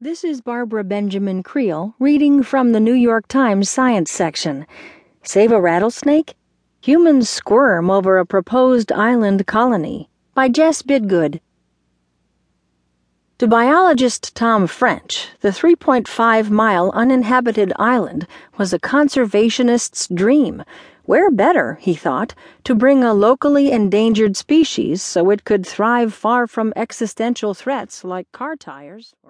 This is Barbara Benjamin Creel reading from the New York Times Science section. Save a rattlesnake? Humans squirm over a proposed island colony by Jess Bidgood. To biologist Tom French, the 3.5-mile uninhabited island was a conservationist's dream. Where better, he thought, to bring a locally endangered species so it could thrive far from existential threats like car tires or